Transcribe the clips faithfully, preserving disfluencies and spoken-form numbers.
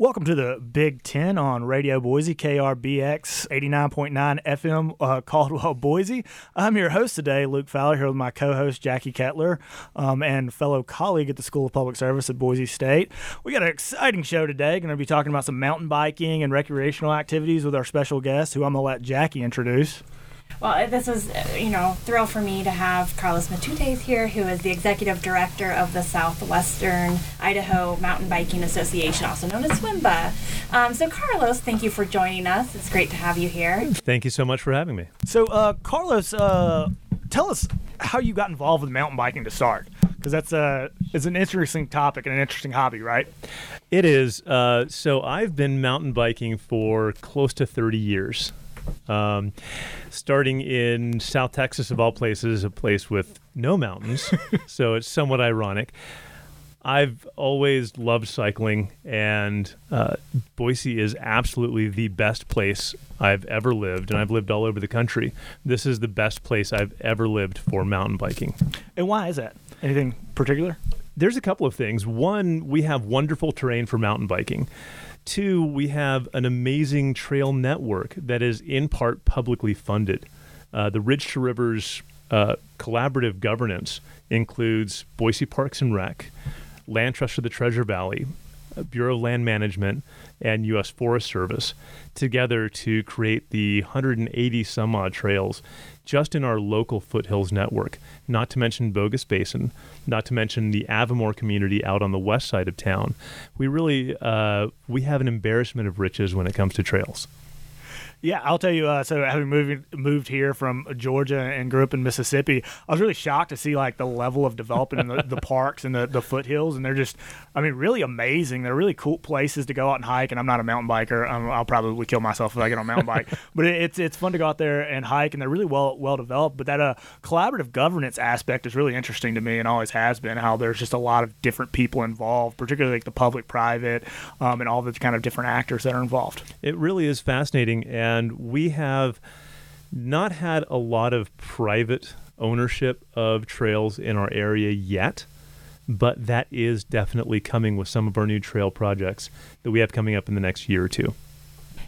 Welcome to the Big Ten on Radio Boise, K R B X eighty-nine point nine F M, uh, Caldwell, Boise. I'm your host today, Luke Fowler, here with my co-host, Jackie Kettler, um, and fellow colleague at the School of Public Service at Boise State. We got an exciting show today. Going to be talking about some mountain biking and recreational activities with our special guest, who I'm going to let Jackie introduce. Well, this is, you know, thrill for me to have Carlos Matutes here, who is the executive director of the Southwestern Idaho Mountain Biking Association, also known as SWIMBA. Um, so, Carlos, thank you for joining us. It's great to have you here. Thank you so much for having me. So, uh, Carlos, uh, tell us how you got involved with mountain biking to start, because that's a it's an interesting topic and an interesting hobby, right? It is. Uh, so, I've been mountain biking for close to thirty years. Um, starting in South Texas, of all places, a place with no mountains, so it's somewhat ironic. I've always loved cycling, and uh, Boise is absolutely the best place I've ever lived, and I've lived all over the country. This is the best place I've ever lived for mountain biking. And why is that? Anything particular? There's a couple of things. One, we have wonderful terrain for mountain biking. Two, we have an amazing trail network that is in part publicly funded. Uh, the Ridge to Rivers uh, collaborative governance includes Boise Parks and Rec, Land Trust of the Treasure Valley, Bureau of Land Management, and U S Forest Service together to create the one hundred eighty some odd trails just in our local foothills network, not to mention Bogus Basin, not to mention the Avamore community out on the west side of town. We really, uh, we have an embarrassment of riches when it comes to trails. Yeah, I'll tell you, uh, so having moved, moved here from Georgia and grew up in Mississippi, I was really shocked to see, like, the level of development in the, the parks and the, the foothills, and they're just, I mean, really amazing. They're really cool places to go out and hike, and I'm not a mountain biker. I'm, I'll probably kill myself if I get on a mountain bike. But it, it's it's fun to go out there and hike, and they're really well, well developed. But that uh, collaborative governance aspect is really interesting to me and always has been, how there's just a lot of different people involved, particularly like the public, private, um, and all the kind of different actors that are involved. It really is fascinating. And And we have not had a lot of private ownership of trails in our area yet, but that is definitely coming with some of our new trail projects that we have coming up in the next year or two.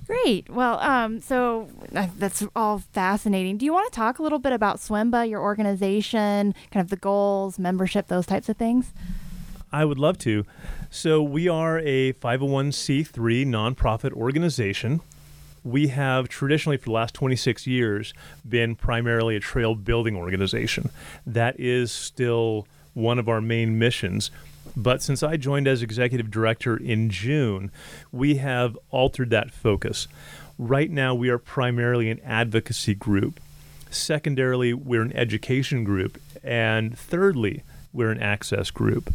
Great. Well, um, so that's all fascinating. Do you want to talk a little bit about SWIMBA, your organization, kind of the goals, membership, those types of things? I would love to. So we are a five oh one c three nonprofit organization. We have traditionally, for the last twenty-six years, been primarily a trail building organization. That is still one of our main missions. But since I joined as executive director in June, we have altered that focus. Right now, we are primarily an advocacy group. Secondarily, we're an education group. And thirdly, we're an access group.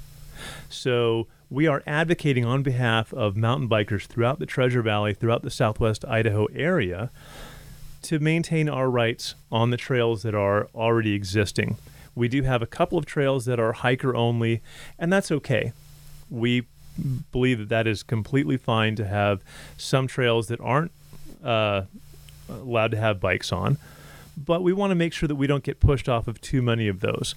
So we are advocating on behalf of mountain bikers throughout the Treasure Valley, throughout the Southwest Idaho area, to maintain our rights on the trails that are already existing. We do have a couple of trails that are hiker only, and that's okay. We believe that that is completely fine to have some trails that aren't uh, allowed to have bikes on, but we want to make sure that we don't get pushed off of too many of those.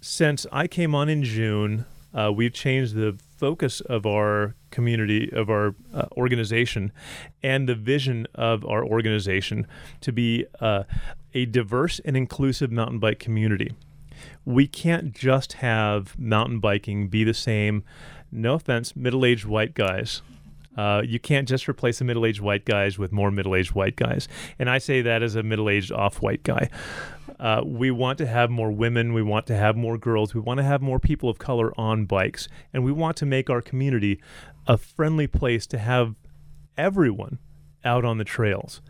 Since I came on in June, Uh, we've changed the focus of our community, of our uh, organization, and the vision of our organization to be uh, a diverse and inclusive mountain bike community. We can't just have mountain biking be the same, no offense, middle-aged white guys. Uh, you can't just replace the middle-aged white guys with more middle-aged white guys. And I say that as a middle-aged off-white guy. Uh, we want to have more women. We want to have more girls. We want to have more people of color on bikes. And we want to make our community a friendly place to have everyone out on the trails.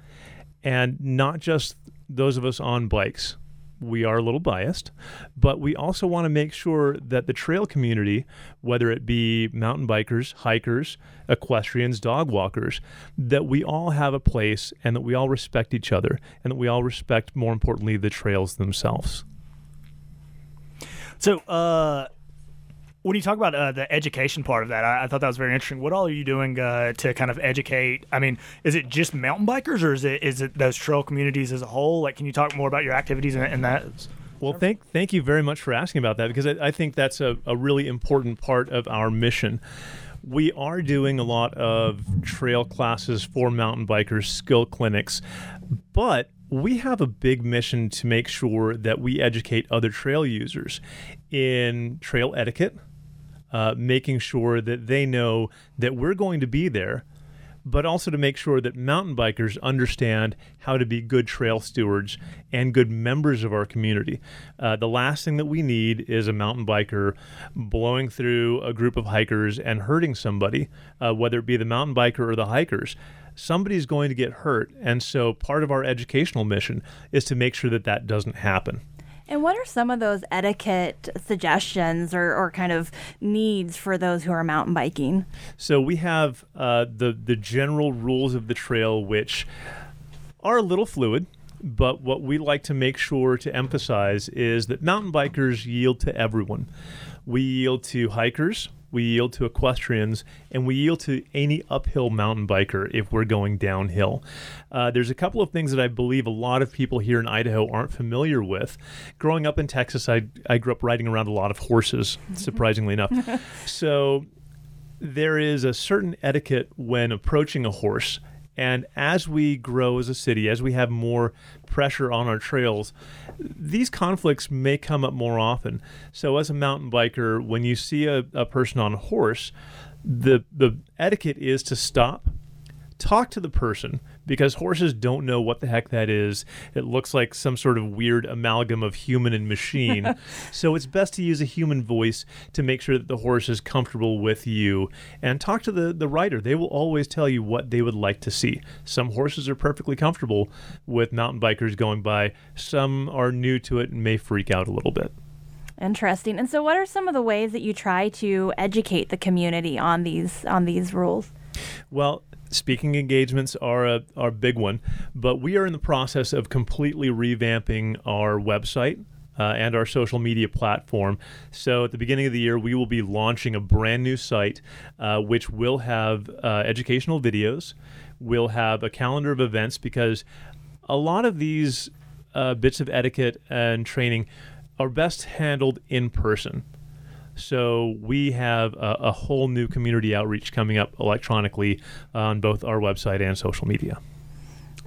And not just those of us on bikes. We are a little biased, but we also want to make sure that the trail community, whether it be mountain bikers, hikers, equestrians, dog walkers, that we all have a place and that we all respect each other and that we all respect, more importantly, the trails themselves. So, uh, when you talk about uh, the education part of that, I, I thought that was very interesting. What all are you doing uh, to kind of educate? I mean, is it just mountain bikers, or is it is it those trail communities as a whole? Like, can you talk more about your activities and, and that? Well, thank thank you very much for asking about that, because I, I think that's a, a really important part of our mission. we are doing a lot of trail classes for mountain bikers, skill clinics, but we have a big mission to make sure that we educate other trail users in trail etiquette, uh, making sure that they know that we're going to be there, but also to make sure that mountain bikers understand how to be good trail stewards and good members of our community. Uh, the last thing that we need is a mountain biker blowing through a group of hikers and hurting somebody, uh, whether it be the mountain biker or the hikers. Somebody's going to get hurt, and so part of our educational mission is to make sure that that doesn't happen. And what are some of those etiquette suggestions or, or kind of needs for those who are mountain biking? So we have uh, the, the general rules of the trail, which are a little fluid, but what we like to make sure to emphasize is that mountain bikers yield to everyone. We yield to hikers, we yield to equestrians, and we yield to any uphill mountain biker if we're going downhill. Uh, there's a couple of things that I believe a lot of people here in Idaho aren't familiar with. Growing up in Texas, I, I grew up riding around a lot of horses, surprisingly enough. So there is a certain etiquette when approaching a horse. And as we grow as a city, as we have more pressure on our trails, these conflicts may come up more often. So as a mountain biker, when you see a, a person on a horse, the the etiquette is to stop, talk to the person, because horses don't know what the heck that is. It looks like some sort of weird amalgam of human and machine. So it's best to use a human voice to make sure that the horse is comfortable with you. And talk to the, the rider. They will always tell you what they would like to see. Some horses are perfectly comfortable with mountain bikers going by. Some are new to it and may freak out a little bit. Interesting. And so what are some of the ways that you try to educate the community on these on these rules? Well, speaking engagements are a, are a big one, but we are in the process of completely revamping our website uh, and our social media platform. So at the beginning of the year, we will be launching a brand new site, uh, which will have uh, educational videos. We'll have a calendar of events, because a lot of these uh, bits of etiquette and training are best handled in person. So we have a, a whole new community outreach coming up electronically on both our website and social media.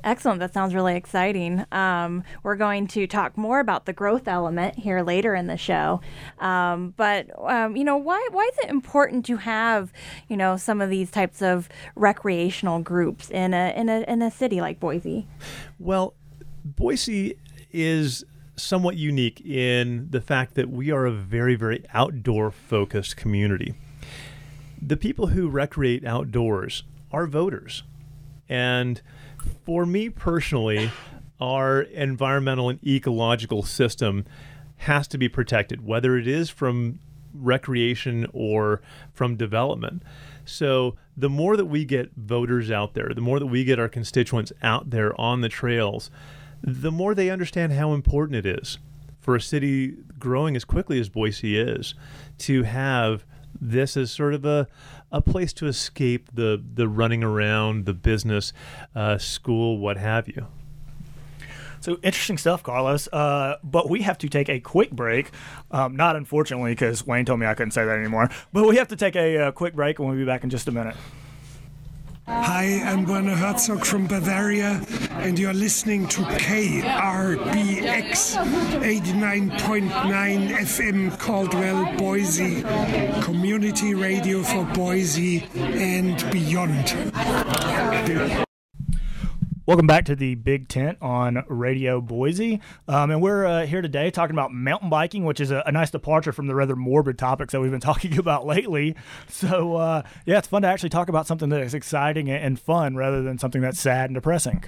Excellent. That sounds really exciting. Um, we're going to talk more about the growth element here later in the show. Um, but, um, you know, why why is it important to have, you know, some of these types of recreational groups in a in a, in a city like Boise? Well, Boise is somewhat unique in the fact that we are a very, very outdoor-focused community. The people who recreate outdoors are voters, and for me personally, our environmental and ecological system has to be protected, whether it is from recreation or from development. So the more that we get voters out there, the more that we get our constituents out there on the trails, the more they understand how important it is for a city growing as quickly as Boise is to have this as sort of a a place to escape the, the running around, the business, uh, school, what have you. So interesting stuff, Carlos. Uh, but we have to take a quick break. Um, not unfortunately, because Wayne told me I couldn't say that anymore. But we have to take a, a quick break, and we'll be back in just a minute. Hi, I'm Werner Herzog from Bavaria, and you're listening to K R B X eighty-nine point nine F M Caldwell, Boise, community radio for Boise and beyond. Welcome back to the Big Tent on Radio Boise. Um, and we're uh, here today talking about mountain biking, which is a, a nice departure from the rather morbid topics that we've been talking about lately. So, uh, yeah, it's fun to actually talk about something that is exciting and fun rather than something that's sad and depressing.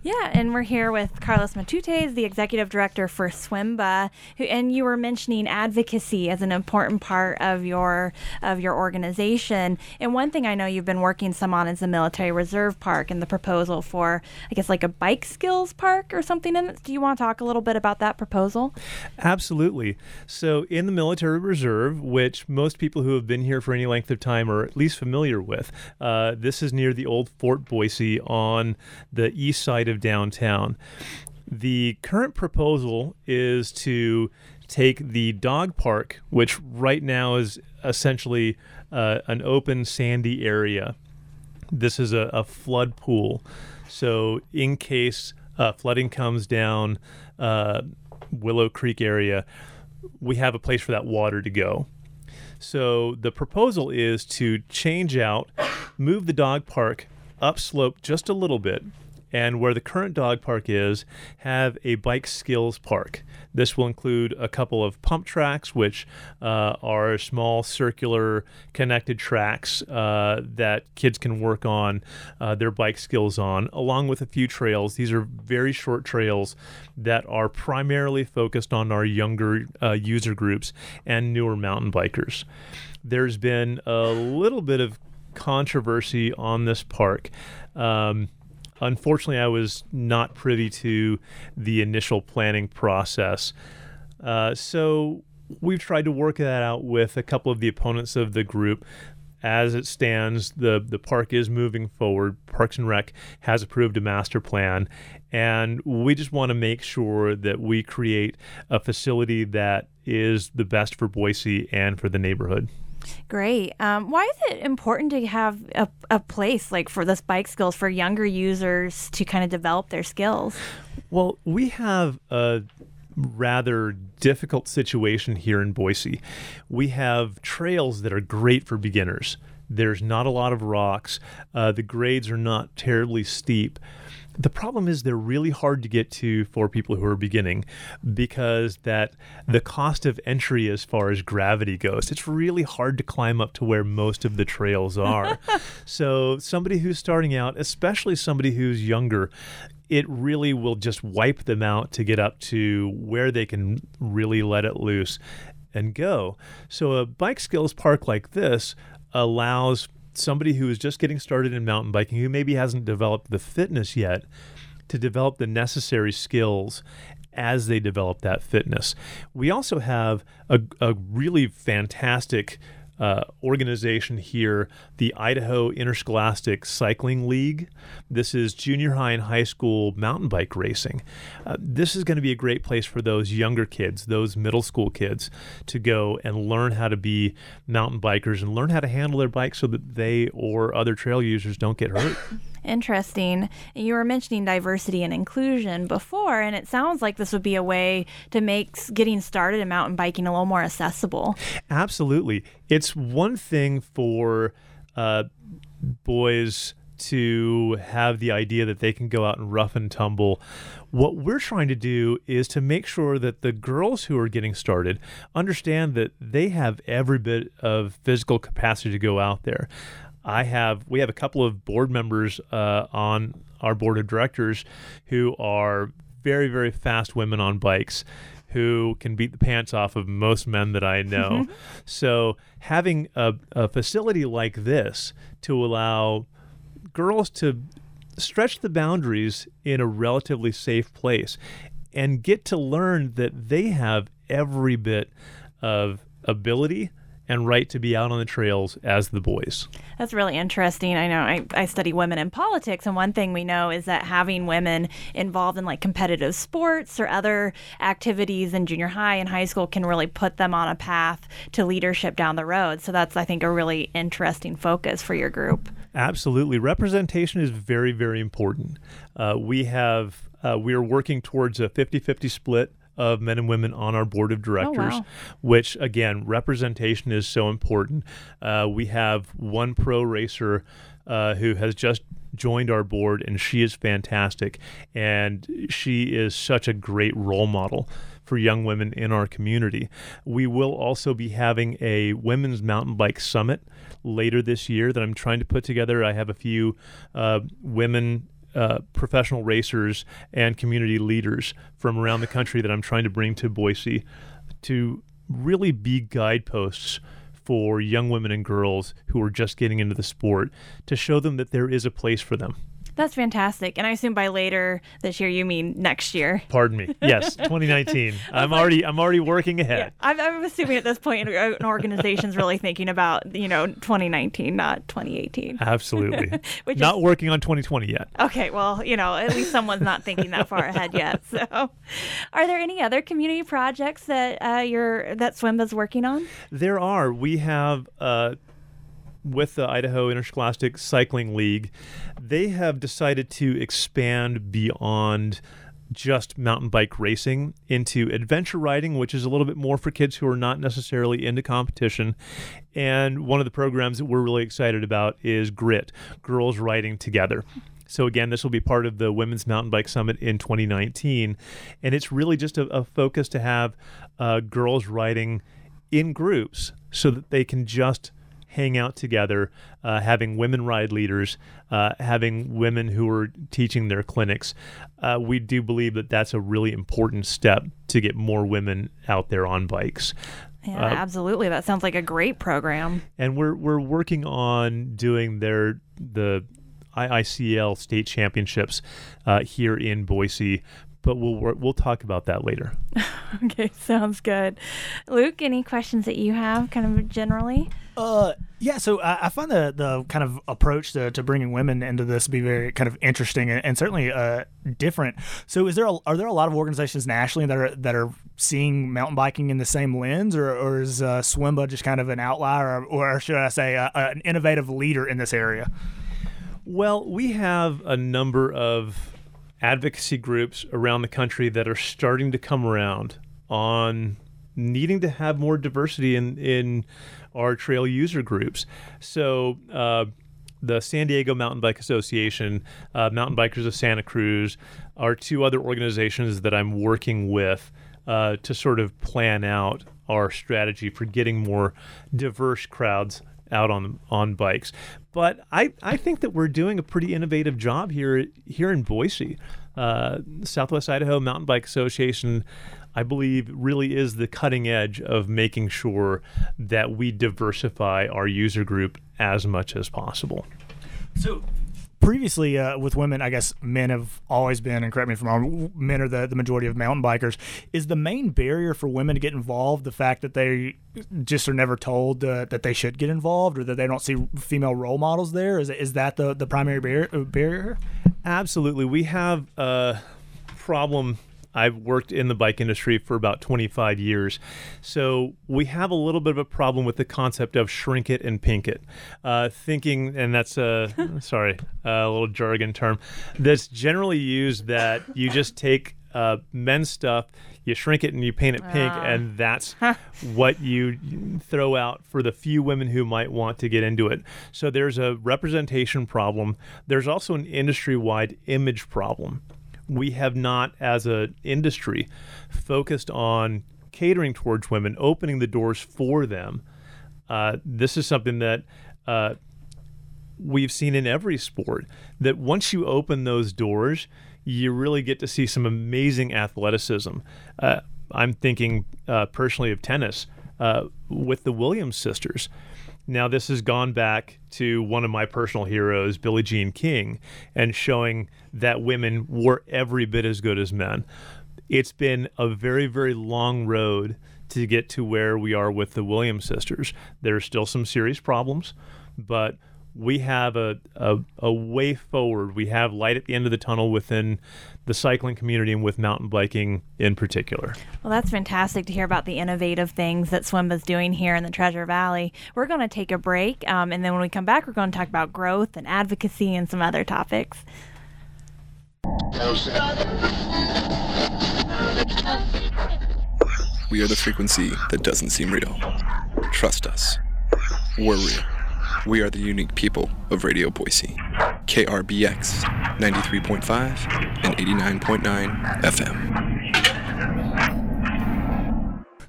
Yeah, and we're here with Carlos Matutes, the executive director for SWIMBA, who, and you were mentioning advocacy as an important part of your of your organization. And one thing I know you've been working some on is the Military Reserve Park and the proposal for, I guess, like a bike skills park or something in it. Do you want to talk a little bit about that proposal? Absolutely. So in the Military Reserve, which most people who have been here for any length of time are at least familiar with, uh, this is near the old Fort Boise on the east side of downtown. The current proposal is to take the dog park, which right now is uh, essentially uh, an open sandy area. This is a, a flood pool. So in case uh, flooding comes down uh, Willow Creek area, we have a place for that water to go. So the proposal is to change out, move the dog park upslope just a little bit, and where the current dog park is, have a bike skills park. This will include a couple of pump tracks, which uh, are small circular connected tracks uh, that kids can work on uh, their bike skills on, along with a few trails. These are very short trails that are primarily focused on our younger uh, user groups and newer mountain bikers. There's been a little bit of controversy on this park. Um, Unfortunately, I was not privy to the initial planning process. Uh, so we've tried to work that out with a couple of the opponents of the group. As it stands, the, the park is moving forward. Parks and Rec has approved a master plan, and we just want to make sure that we create a facility that is the best for Boise and for the neighborhood. Great. Um, why is it important to have a, a place like for this bike skills for younger users to kind of develop their skills? Well, we have a rather difficult situation here in Boise. We have trails that are great for beginners. There's not a lot of rocks. Uh, the grades are not terribly steep. The problem is they're really hard to get to for people who are beginning, because that the cost of entry as far as gravity goes, it's really hard to climb up to where most of the trails are. So somebody who's starting out, especially somebody who's younger, it really will just wipe them out to get up to where they can really let it loose and go. So a bike skills park like this allows somebody who is just getting started in mountain biking, who maybe hasn't developed the fitness yet, to develop the necessary skills as they develop that fitness. We also have a, a really fantastic uh, organization here, the Idaho Interscholastic Cycling League. This is junior high and high school mountain bike racing. Uh, this is going to be a great place for those younger kids, those middle school kids, to go and learn how to be mountain bikers and learn how to handle their bike so that they or other trail users don't get hurt. Interesting. You were mentioning diversity and inclusion before, and it sounds like this would be a way to make getting started in mountain biking a little more accessible. Absolutely. It's one thing for uh, boys to have the idea that they can go out and rough and tumble. What we're trying to do is to make sure that the girls who are getting started understand that they have every bit of physical capacity to go out there. I have, we have a couple of board members uh, on our board of directors who are very, very fast women on bikes who can beat the pants off of most men that I know. So having a, a facility like this to allow girls to stretch the boundaries in a relatively safe place and get to learn that they have every bit of ability and right to be out on the trails as the boys. That's really interesting. I know I, I study women in politics, and one thing we know is that having women involved in like competitive sports or other activities in junior high and high school can really put them on a path to leadership down the road. So that's, I think, a really interesting focus for your group. Absolutely. Representation is very, very important. Uh, we have, uh, we are working towards a fifty-fifty split of men and women on our board of directors, oh, wow. which again, representation is so important. Uh, we have one pro racer uh, who has just joined our board, and she is fantastic. And she is such a great role model for young women in our community. We will also be having a women's mountain bike summit later this year that I'm trying to put together. I have a few uh, women Uh, professional racers and community leaders from around the country that I'm trying to bring to Boise to really be guideposts for young women and girls who are just getting into the sport, to show them that there is a place for them. That's fantastic. And I assume by later this year you mean next year. Pardon me. Yes, twenty nineteen. I'm like, already I'm already working ahead. Yeah, I'm, I'm assuming at this point an organization's really thinking about, you know, twenty nineteen, not twenty eighteen. Absolutely. Which not is, working on twenty twenty yet. Okay, well, you know, at least someone's not thinking that far ahead yet. So, are there any other community projects that uh, you're that SWIMBA's working on? There are. We have. Uh, with the Idaho Interscholastic Cycling League, they have decided to expand beyond just mountain bike racing into adventure riding, which is a little bit more for kids who are not necessarily into competition. And one of the programs that we're really excited about is GRIT, Girls Riding Together. So again, this will be part of the Women's Mountain Bike Summit in twenty nineteen. And it's really just a, a focus to have uh, girls riding in groups so that they can just hang out together, uh, having women ride leaders, uh, having women who are teaching their clinics. Uh, we do believe that that's a really important step to get more women out there on bikes. Yeah, uh, absolutely. That sounds like a great program. And we're we're working on doing their the I I C L state championships uh, here in Boise. But we'll we'll talk about that later. Okay, sounds good. Luke, any questions that you have kind of generally? Uh, yeah, so I, I find the, the kind of approach to, to bringing women into this to be very kind of interesting and, and certainly uh, different. So is there a, are there a lot of organizations nationally that are that are seeing mountain biking in the same lens, or, or is uh, SWIMBA just kind of an outlier, or, or should I say uh, an innovative leader in this area? Well, we have a number of advocacy groups around the country that are starting to come around on needing to have more diversity in, in our trail user groups. So uh, the San Diego Mountain Bike Association, uh, Mountain Bikers of Santa Cruz are two other organizations that I'm working with uh, to sort of plan out our strategy for getting more diverse crowds out on on bikes. But I, I think that we're doing a pretty innovative job here here in Boise. Uh, Southwest Idaho Mountain Bike Association, I believe, really is the cutting edge of making sure that we diversify our user group as much as possible. So previously uh, with women, I guess men have always been, and correct me if I'm wrong, men are the, the majority of mountain bikers. Is the main barrier for women to get involved the fact that they just are never told uh, that they should get involved, or that they don't see female role models there? Is, is that the, the primary bar- barrier? Absolutely. We have a problem. I've worked in the bike industry for about twenty-five years. So we have a little bit of a problem with the concept of shrink it and pink it. Uh, thinking, and that's a, sorry, a little jargon term that's generally used, that you just take uh, men's stuff, you shrink it and you paint it pink, uh, and that's what you throw out for the few women who might want to get into it. So there's a representation problem. There's also an industry-wide image problem. We have not, as an industry, focused on catering towards women, opening the doors for them. Uh, this is something that uh, we've seen in every sport, that once you open those doors, you really get to see some amazing athleticism. Uh, I'm thinking uh, personally of tennis uh, with the Williams sisters. Now, this has gone back to one of my personal heroes, Billie Jean King, and showing that women were every bit as good as men. It's been a very, very long road to get to where we are with the Williams sisters. There are still some serious problems, but we have a, a, a way forward. We have light at the end of the tunnel within the cycling community and with mountain biking in particular. Well, that's fantastic to hear about the innovative things that SWIMBA's doing here in the Treasure Valley. We're going to take a break, um, and then when we come back, we're going to talk about growth and advocacy and some other topics. We are the frequency that doesn't seem real. Trust us. We're real. We are the unique people of Radio Boise. K R B X, ninety-three point five and eighty-nine point nine F M.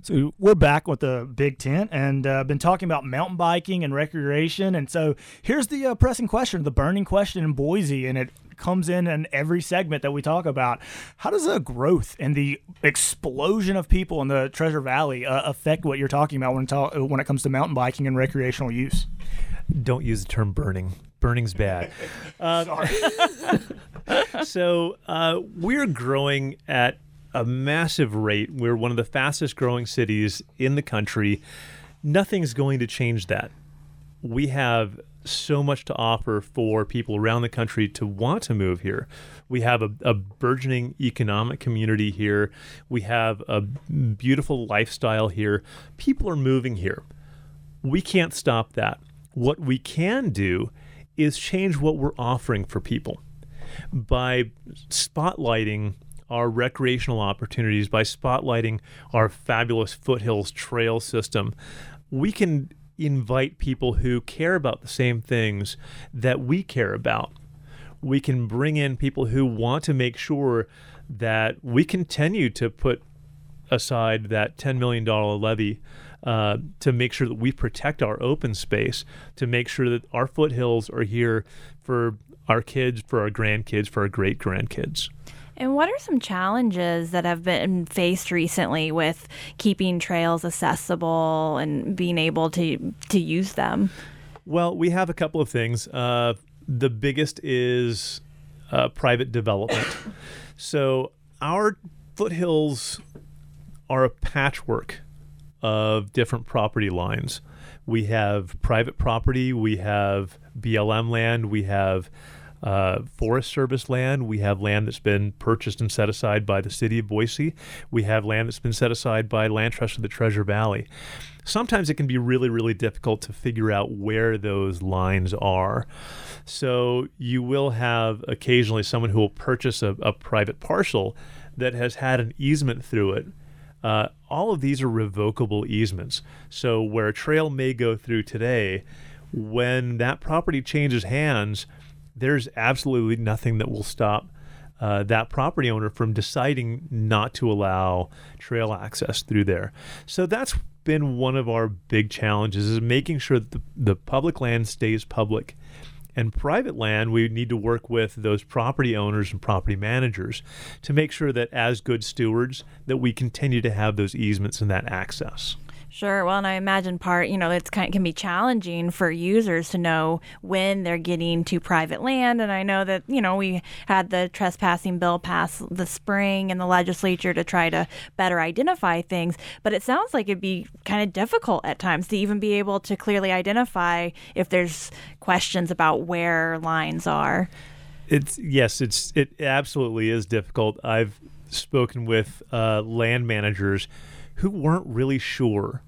So we're back with the Big Tent, and uh, been talking about mountain biking and recreation. And so here's the uh, pressing question, the burning question in Boise, and it comes in in every segment that we talk about. How does the growth and the explosion of people in the Treasure Valley uh, affect what you're talking about when, ta- when it comes to mountain biking and recreational use? Don't use the term burning. Burning's bad. Uh, Sorry. So uh, we're growing at a massive rate. We're one of the fastest growing cities in the country. Nothing's going to change that. We have so much to offer for people around the country to want to move here. We have a, a burgeoning economic community here. We have a beautiful lifestyle here. People are moving here. We can't stop that. What we can do is change what we're offering for people by spotlighting our recreational opportunities, by spotlighting our fabulous foothills trail system. We can invite people who care about the same things that we care about. We can bring in people who want to make sure that we continue to put aside that ten million dollars levy uh, to make sure that we protect our open space, to make sure that our foothills are here for our kids, for our grandkids, for our great-grandkids. And what are some challenges that have been faced recently with keeping trails accessible and being able to to use them? Well, we have a couple of things. Uh, the biggest is uh, private development. So our foothills are a patchwork of different property lines. We have private property, we have B L M land, we have Uh, Forest Service land. We have land that's been purchased and set aside by the city of Boise. We have land that's been set aside by Land Trust of the Treasure Valley. Sometimes it can be really, really difficult to figure out where those lines are. So you will have occasionally someone who will purchase a, a private parcel that has had an easement through it. Uh, all of these are revocable easements. So where a trail may go through today, when that property changes hands, there's absolutely nothing that will stop uh, that property owner from deciding not to allow trail access through there. So that's been one of our big challenges, is making sure that the, the public land stays public. And private land, we need to work with those property owners and property managers to make sure that as good stewards that we continue to have those easements and that access. Sure. Well, and I imagine part, you know, it's kind of can be challenging for users to know when they're getting to private land. And I know that, you know, we had the trespassing bill pass this spring in the legislature to try to better identify things. But it sounds like it'd be kind of difficult at times to even be able to clearly identify if there's questions about where lines are. It's yes, it's it absolutely is difficult. I've spoken with uh, land managers who weren't really sure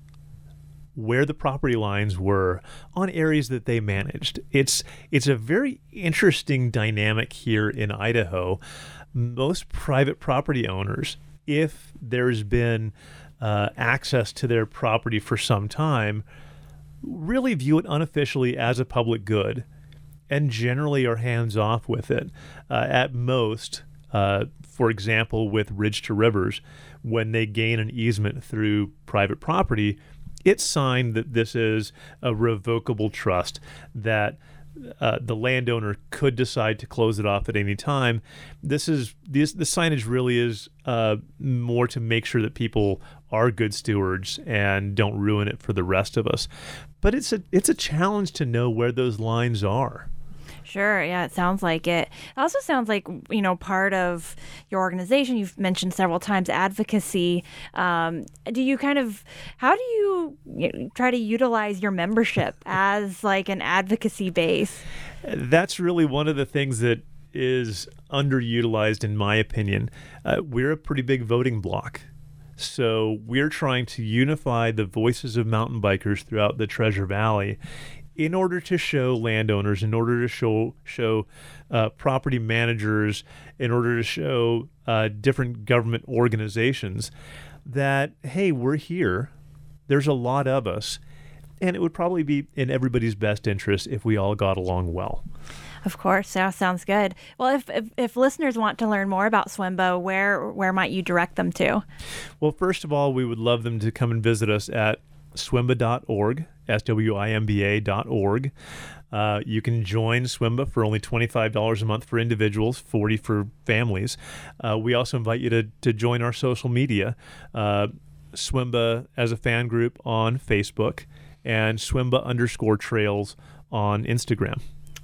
where the property lines were on areas that they managed. It's it's a very interesting dynamic here in Idaho. Most private property owners, if there's been uh, access to their property for some time, really view it unofficially as a public good and generally are hands-off with it. Uh, at most, uh, for example, with Ridge to Rivers, when they gain an easement through private property, it's signed that this is a revocable trust, that uh, the landowner could decide to close it off at any time. This is this the signage really is uh, more to make sure that people are good stewards and don't ruin it for the rest of us. But it's a it's a challenge to know where those lines are. Sure. Yeah, it sounds like it. It also sounds like, you know, part of your organization, you've mentioned several times advocacy. Um, do you kind of, how do you, you know, try to utilize your membership as like an advocacy base? That's really one of the things that is underutilized, in my opinion. Uh, we're a pretty big voting bloc. So we're trying to unify the voices of mountain bikers throughout the Treasure Valley in order to show landowners, in order to show show uh, property managers, in order to show uh, different government organizations that, hey, we're here, there's a lot of us, and it would probably be in everybody's best interest if we all got along well. Of course, yeah, sounds good. Well, if, if if listeners want to learn more about SWIMBA, where where might you direct them to? Well, first of all, we would love them to come and visit us at swimba dot org, S W I M B A dot org. Uh, you can join SWIMBA for only twenty-five dollars a month for individuals, forty dollars for families. Uh, we also invite you to, to join our social media, uh, SWIMBA as a fan group on Facebook and SWIMBA underscore trails on Instagram.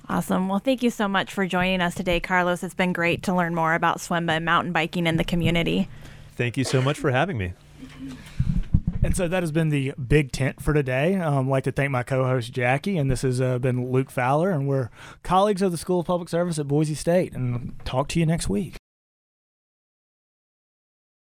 Awesome. Well, thank you so much for joining us today, Carlos. It's been great to learn more about SWIMBA and mountain biking in the community. Thank you so much for having me. And so that has been the big tent for today. Um, I'd like to thank my co-host, Jackie, and this has uh, been Luke Fowler, and we're colleagues of the School of Public Service at Boise State, and I'll talk to you next week.